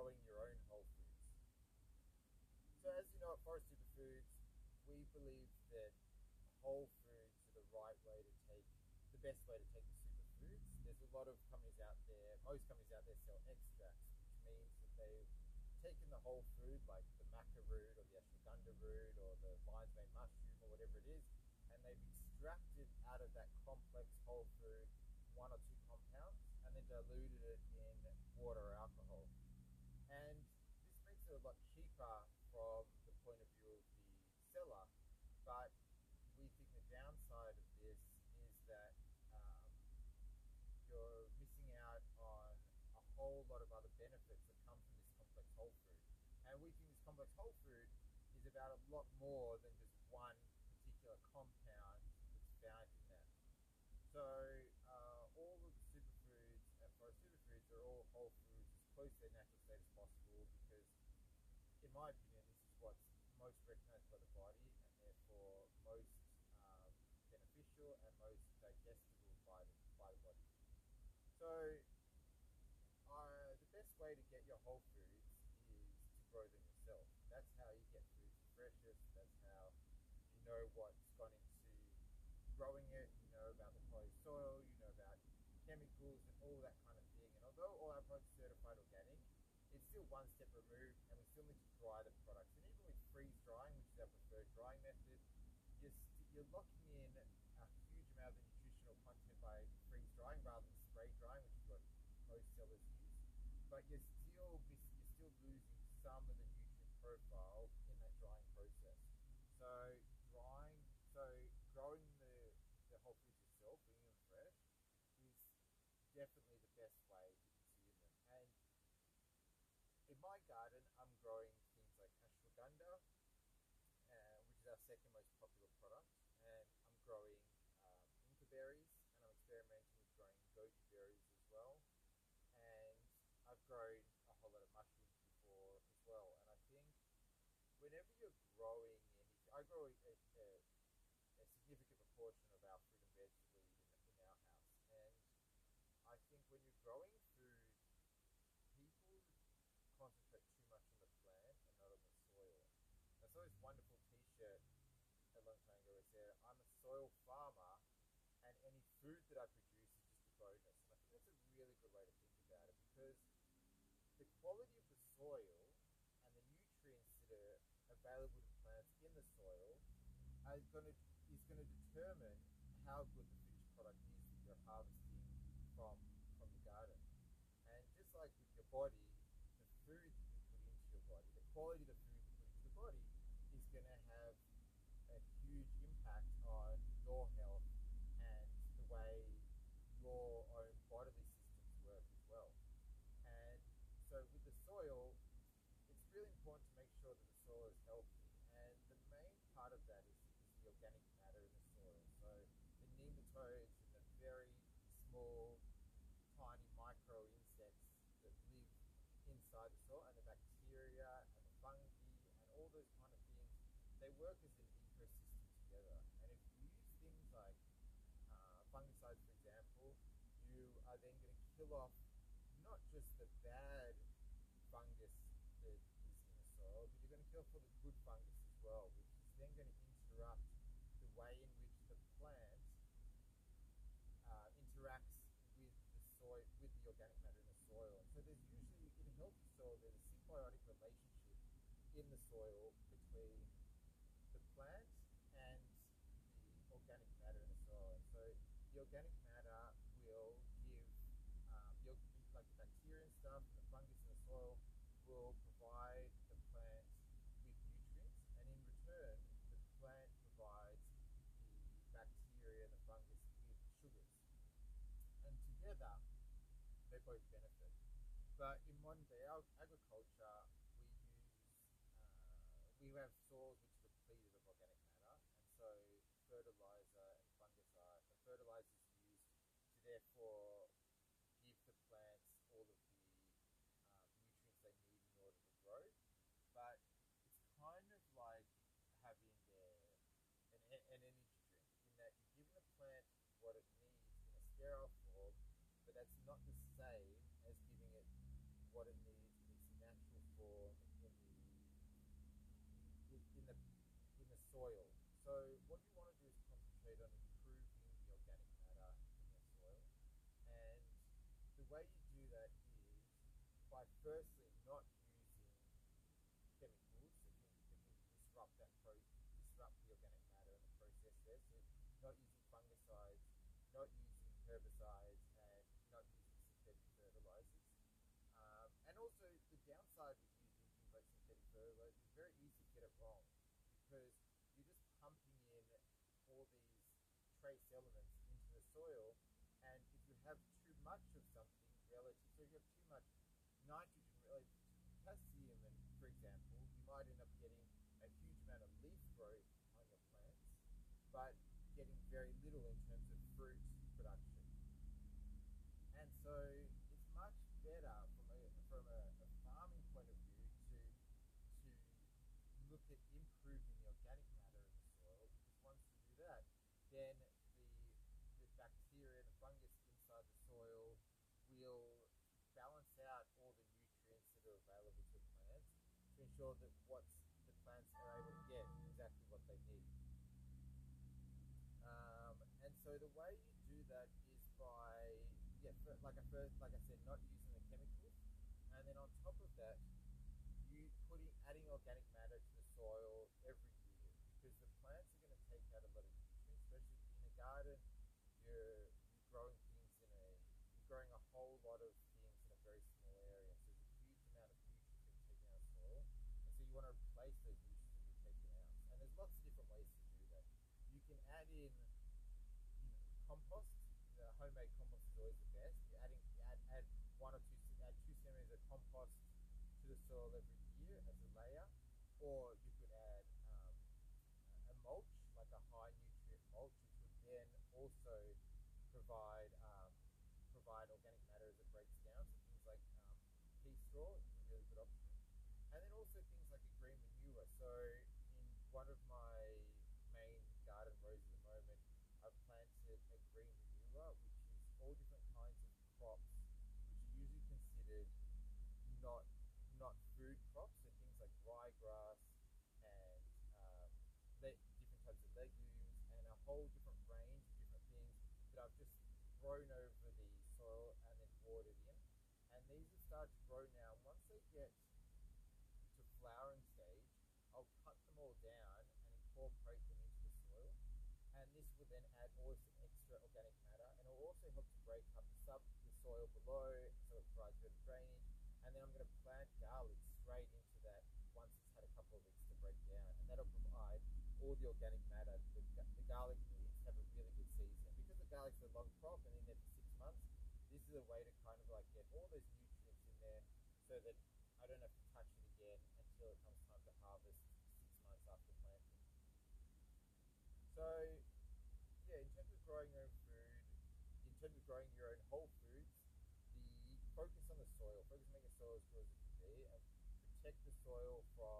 growing your own whole foods. So as you know, at Forest Superfoods, we believe that whole foods are the right way to take, the best way to take the superfoods. There's a lot of companies out there, most companies out there sell extracts, which means that they've taken the whole food, like the maca root or the ashwagandha root or the lion's mane mushroom or whatever it is, and they've extracted out of that complex whole food one or two compounds and then diluted it in water or alcohol. And this makes it a lot cheaper from the point of view of the seller, but we think the downside of this is that you're missing out on a whole lot of other benefits that come from this complex whole food. And we think this complex whole food is about a lot more than just one particular compound that's found in that. So all of the superfoods and Forest Superfoods are all whole foods as close to their natural state as possible, because in my opinion this is what's most recognized by the body and therefore most beneficial and most digestible by the body. So the best way to get your whole foods is to grow them yourself. That's how you get foods freshest, that's how you know what's gone into growing it, you know about the quality of soil, you know about chemicals and all that kind of thing. And although all our products are certified organic, it's still one step removed and we still need to dry the products. And even with freeze drying, which is our preferred drying method, you're locking in a huge amount of nutritional content by freeze drying rather than spray drying, which is what most sellers use. But you're still losing some of the nutrient profile in that drying process. So growing the whole foods yourself, eating them fresh, is definitely the best way to consume them. And in my garden, I'm growing things like ashwagandha, which is our second most popular product, and I'm growing inca berries, and I'm experimenting with growing goji berries as well, and I've grown a whole lot of mushrooms before as well. And I think whenever you're growing anything, I grow a significant proportion of our fruit and vegetables in our house, and I think when you're growing food, people concentrate too much on the plant and not on the soil. I saw this wonderful t-shirt a long time ago. It said, "I'm a soil farmer and any food that I produce is just a bonus." And I think that's a really good way to think about it, because the quality of the soil and the nutrients that are available to plants in the soil is going to determine how good the finished product is that you're harvesting from the garden. And just like with your body, the food that you put into your body, the quality of the food you put into the body is going to have a huge impact on your health and the way your own bodily systems work as well. And so with the soil, it's really important to make sure that the soil is healthy, and the main part of that is the organic matter in the soil. So the nematodes and the very small, tiny micro insects that live inside the soil, and the bacteria and the fungi and all those kind of things, they work as an ecosystem together. And if you use things like fungicides, for example, you are then going to kill off not just the bad fungus that is in the soil, but you're going to kill off all the good fungus as well, which is then going to interrupt the way in which the plant interacts with with the organic matter in the soil. And so there's usually, in a healthy soil, there's a symbiotic relationship in the soil between the plant and the organic matter in the soil. And so the organic matter will give, like the bacteria and stuff, the fungus in the soil will provide the plant with nutrients, and in return the plant provides the bacteria and the fungus with sugars. And together, they both benefit. But in modern day agriculture, we have soils which are depleted of organic matter, and so fertilizer and fungicide. The fertilizer is used to therefore give the plants all of the nutrients they need in order to grow. But it's kind of like having an energy drink, in that you're giving the plant what it needs, sterile form, but that's not the same as giving it what it needs in its natural way you do that is by firstly not using chemicals that can disrupt that disrupt the organic matter and the process there. So not using fungicides, not using herbicides, and not using synthetic fertilizers. And also the downside of using things like synthetic fertilizers is very easy to get it wrong, because you're just pumping in all these trace elements into the soil. And if you have too much of something relative, so if you have too much nitrogen relative to potassium, and for example, you might end up getting a huge amount of leaf growth on your plants, but getting very little in terms of fruit production. And so it's much better from a farming point of view to look at improving the organic matter in the soil, because once you do that, then the bacteria and the fungus inside the soil will balance out all the nutrients that are available to the plants to ensure that what the plants are able to get exactly what they need. And so the way you do that is by, like I said, not using the chemicals, and then on top of that, you adding organic matter to the soil every year, because the plants are going to take out a lot of nutrients, especially in a garden. You're growing things you're growing a whole lot of things in a very small area, so there's a huge amount of nutrients being taken out of soil, and so you want to replace those nutrients that you're taking out. And there's lots of different ways to do that. You can add in compost. The homemade compost is always the best. You add 2 centimeters of compost to the soil every year as a layer, or you could add a mulch, like a high nutrient mulch, which would then also provide organic matter as it breaks down. So things like pea straw is a really good option, and then also things like a green manure. So in one of my main garden rows at the moment, I've planted a green manure, which is all different kinds of crops, which are usually considered not food crops, so things like ryegrass and different types of legumes, and a whole different range of different things that I've just thrown over the soil and then watered in. And these have started to grow now. Once they get to flowering stage, I'll cut them all down and incorporate them into the soil. And this will then add all this extra organic matter, and it will also help to break up the soil below, so it provides better drainage. And then I'm going to plant garlic straight into that once it's had a couple of weeks to break down, and that'll provide all the organic matter that the garlic needs to have a really good season. Because the garlic's a long crop and in there for 6 months, this is a way to kind of like get all those nutrients in there so that I don't have to touch it again until it comes time to harvest 6 months after planting. So yeah, in terms of growing your own food, in terms of growing your own whole foods, focus on the soil, focus on making the soil as good as it can be, and protect the soil from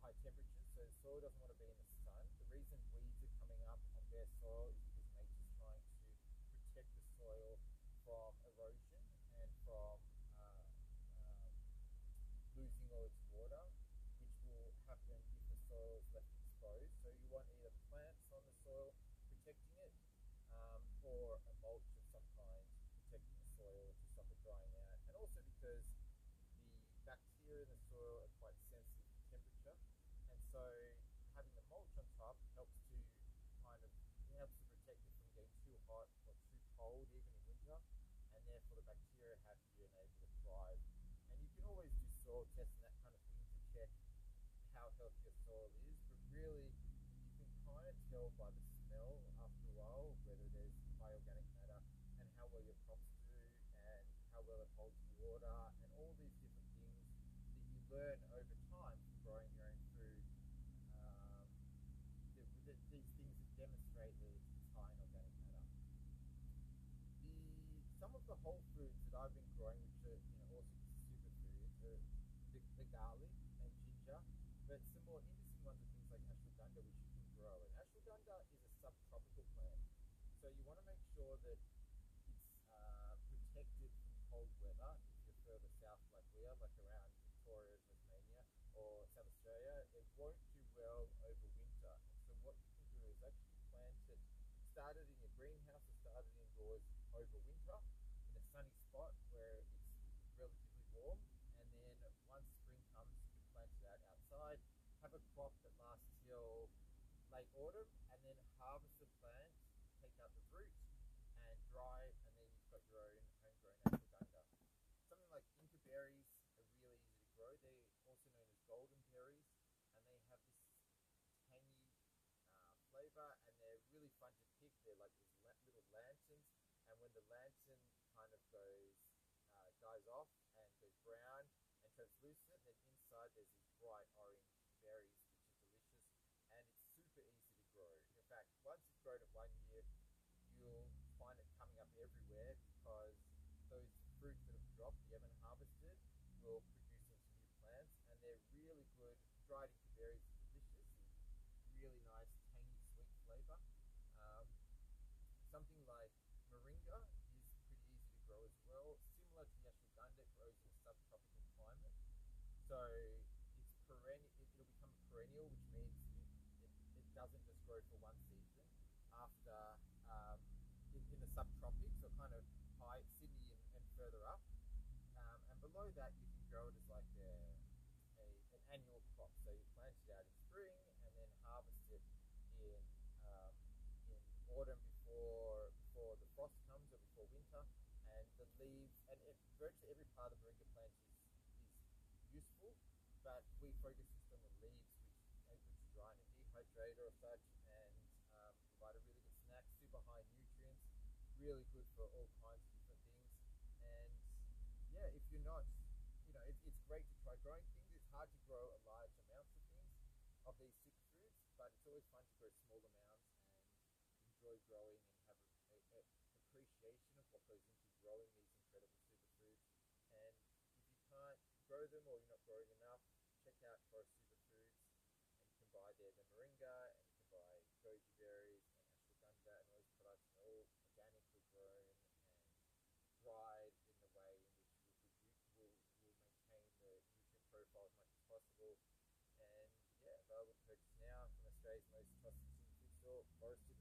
high temperatures. So the soil doesn't want to be in the sun. The reason weeds are coming up on bare soil is because nature's trying to protect the soil from erosion and from losing all its water, which will happen if the soil is left exposed. So you want either plants on the soil protecting it, or a mulch of some kind protecting it, soil to stop it drying out. And also because the bacteria in the soil are quite sensitive to temperature, and so having the mulch on top helps to protect it from getting too hot or too cold, even in winter, and therefore the bacteria are happier and able to thrive. And you can always do soil tests and that kind of thing to check how healthy your soil is, but really you can kind of tell by the smell after a while whether there's high organic matter and how well your crops and how well it holds the water, and all these different things that you learn over time from growing your own food. These things that demonstrate that it's high in organic matter. Some of the whole foods that I've been growing, which are also superfoods, are the garlic and ginger, but some more interesting ones are things like ashwagandha, which you can grow. And ashwagandha is a subtropical plant, so you want to make sure that protected from cold weather. If you're further south like we are, like around Victoria, Tasmania, or South Australia, it won't do well over winter. And so what you can do is actually plant it, start it in your greenhouse or start it indoors over winter in a autumn, and then harvest the plant, take out the roots, and dry, and then you've got your own homegrown ashwagandha. Something like inca berries are really easy to grow. They're also known as golden berries, and they have this tangy flavor, and they're really fun to pick. They're like these little lanterns, and when the lantern kind of goes dies off and goes brown and translucent, then inside there's these bright orange berries, which are delicious, and it's super easy to grow. In fact, once it's grown in 1 year, you'll find it coming up everywhere, because those fruits that have dropped, you haven't harvested, will produce into new plants, and they're really good. Dried into berries are delicious, really nice tangy sweet flavor. Something like moringa is pretty easy to grow as well. Similar to the ashwagandha, it grows in a subtropical climate, so it's perennial. It'll become a perennial, which means it doesn't just grow for one season. After in the subtropics, or kind of high Sydney and further up, and below that, you can grow it as like an annual crop. So you plant it out in spring and then harvest it in autumn before the frost comes, or before winter. And the leaves, and virtually every part of the moringa plant is useful, but we focus just on the leaves, which dry in a dehydrator or such, and provide a really good snack, super high in nutrients, really good for all kinds of different things. And yeah, if you're not, it's great to try growing things. It's hard to grow a large amount of things, of these 6 fruits, but it's always fun to grow small amounts and enjoy growing and have an appreciation of what goes into growing these incredible superfoods. And if you can't grow them, or you're not growing enough, check out Forest Superfoods, and you can buy their moringa, and you can buy goji berries and ashwagandha, and all these products are all organically grown and dried in the way in which will maintain the nutrient profile as much as possible. And yeah, available to purchase now from Australia's most trusted food store, Forest Superfoods.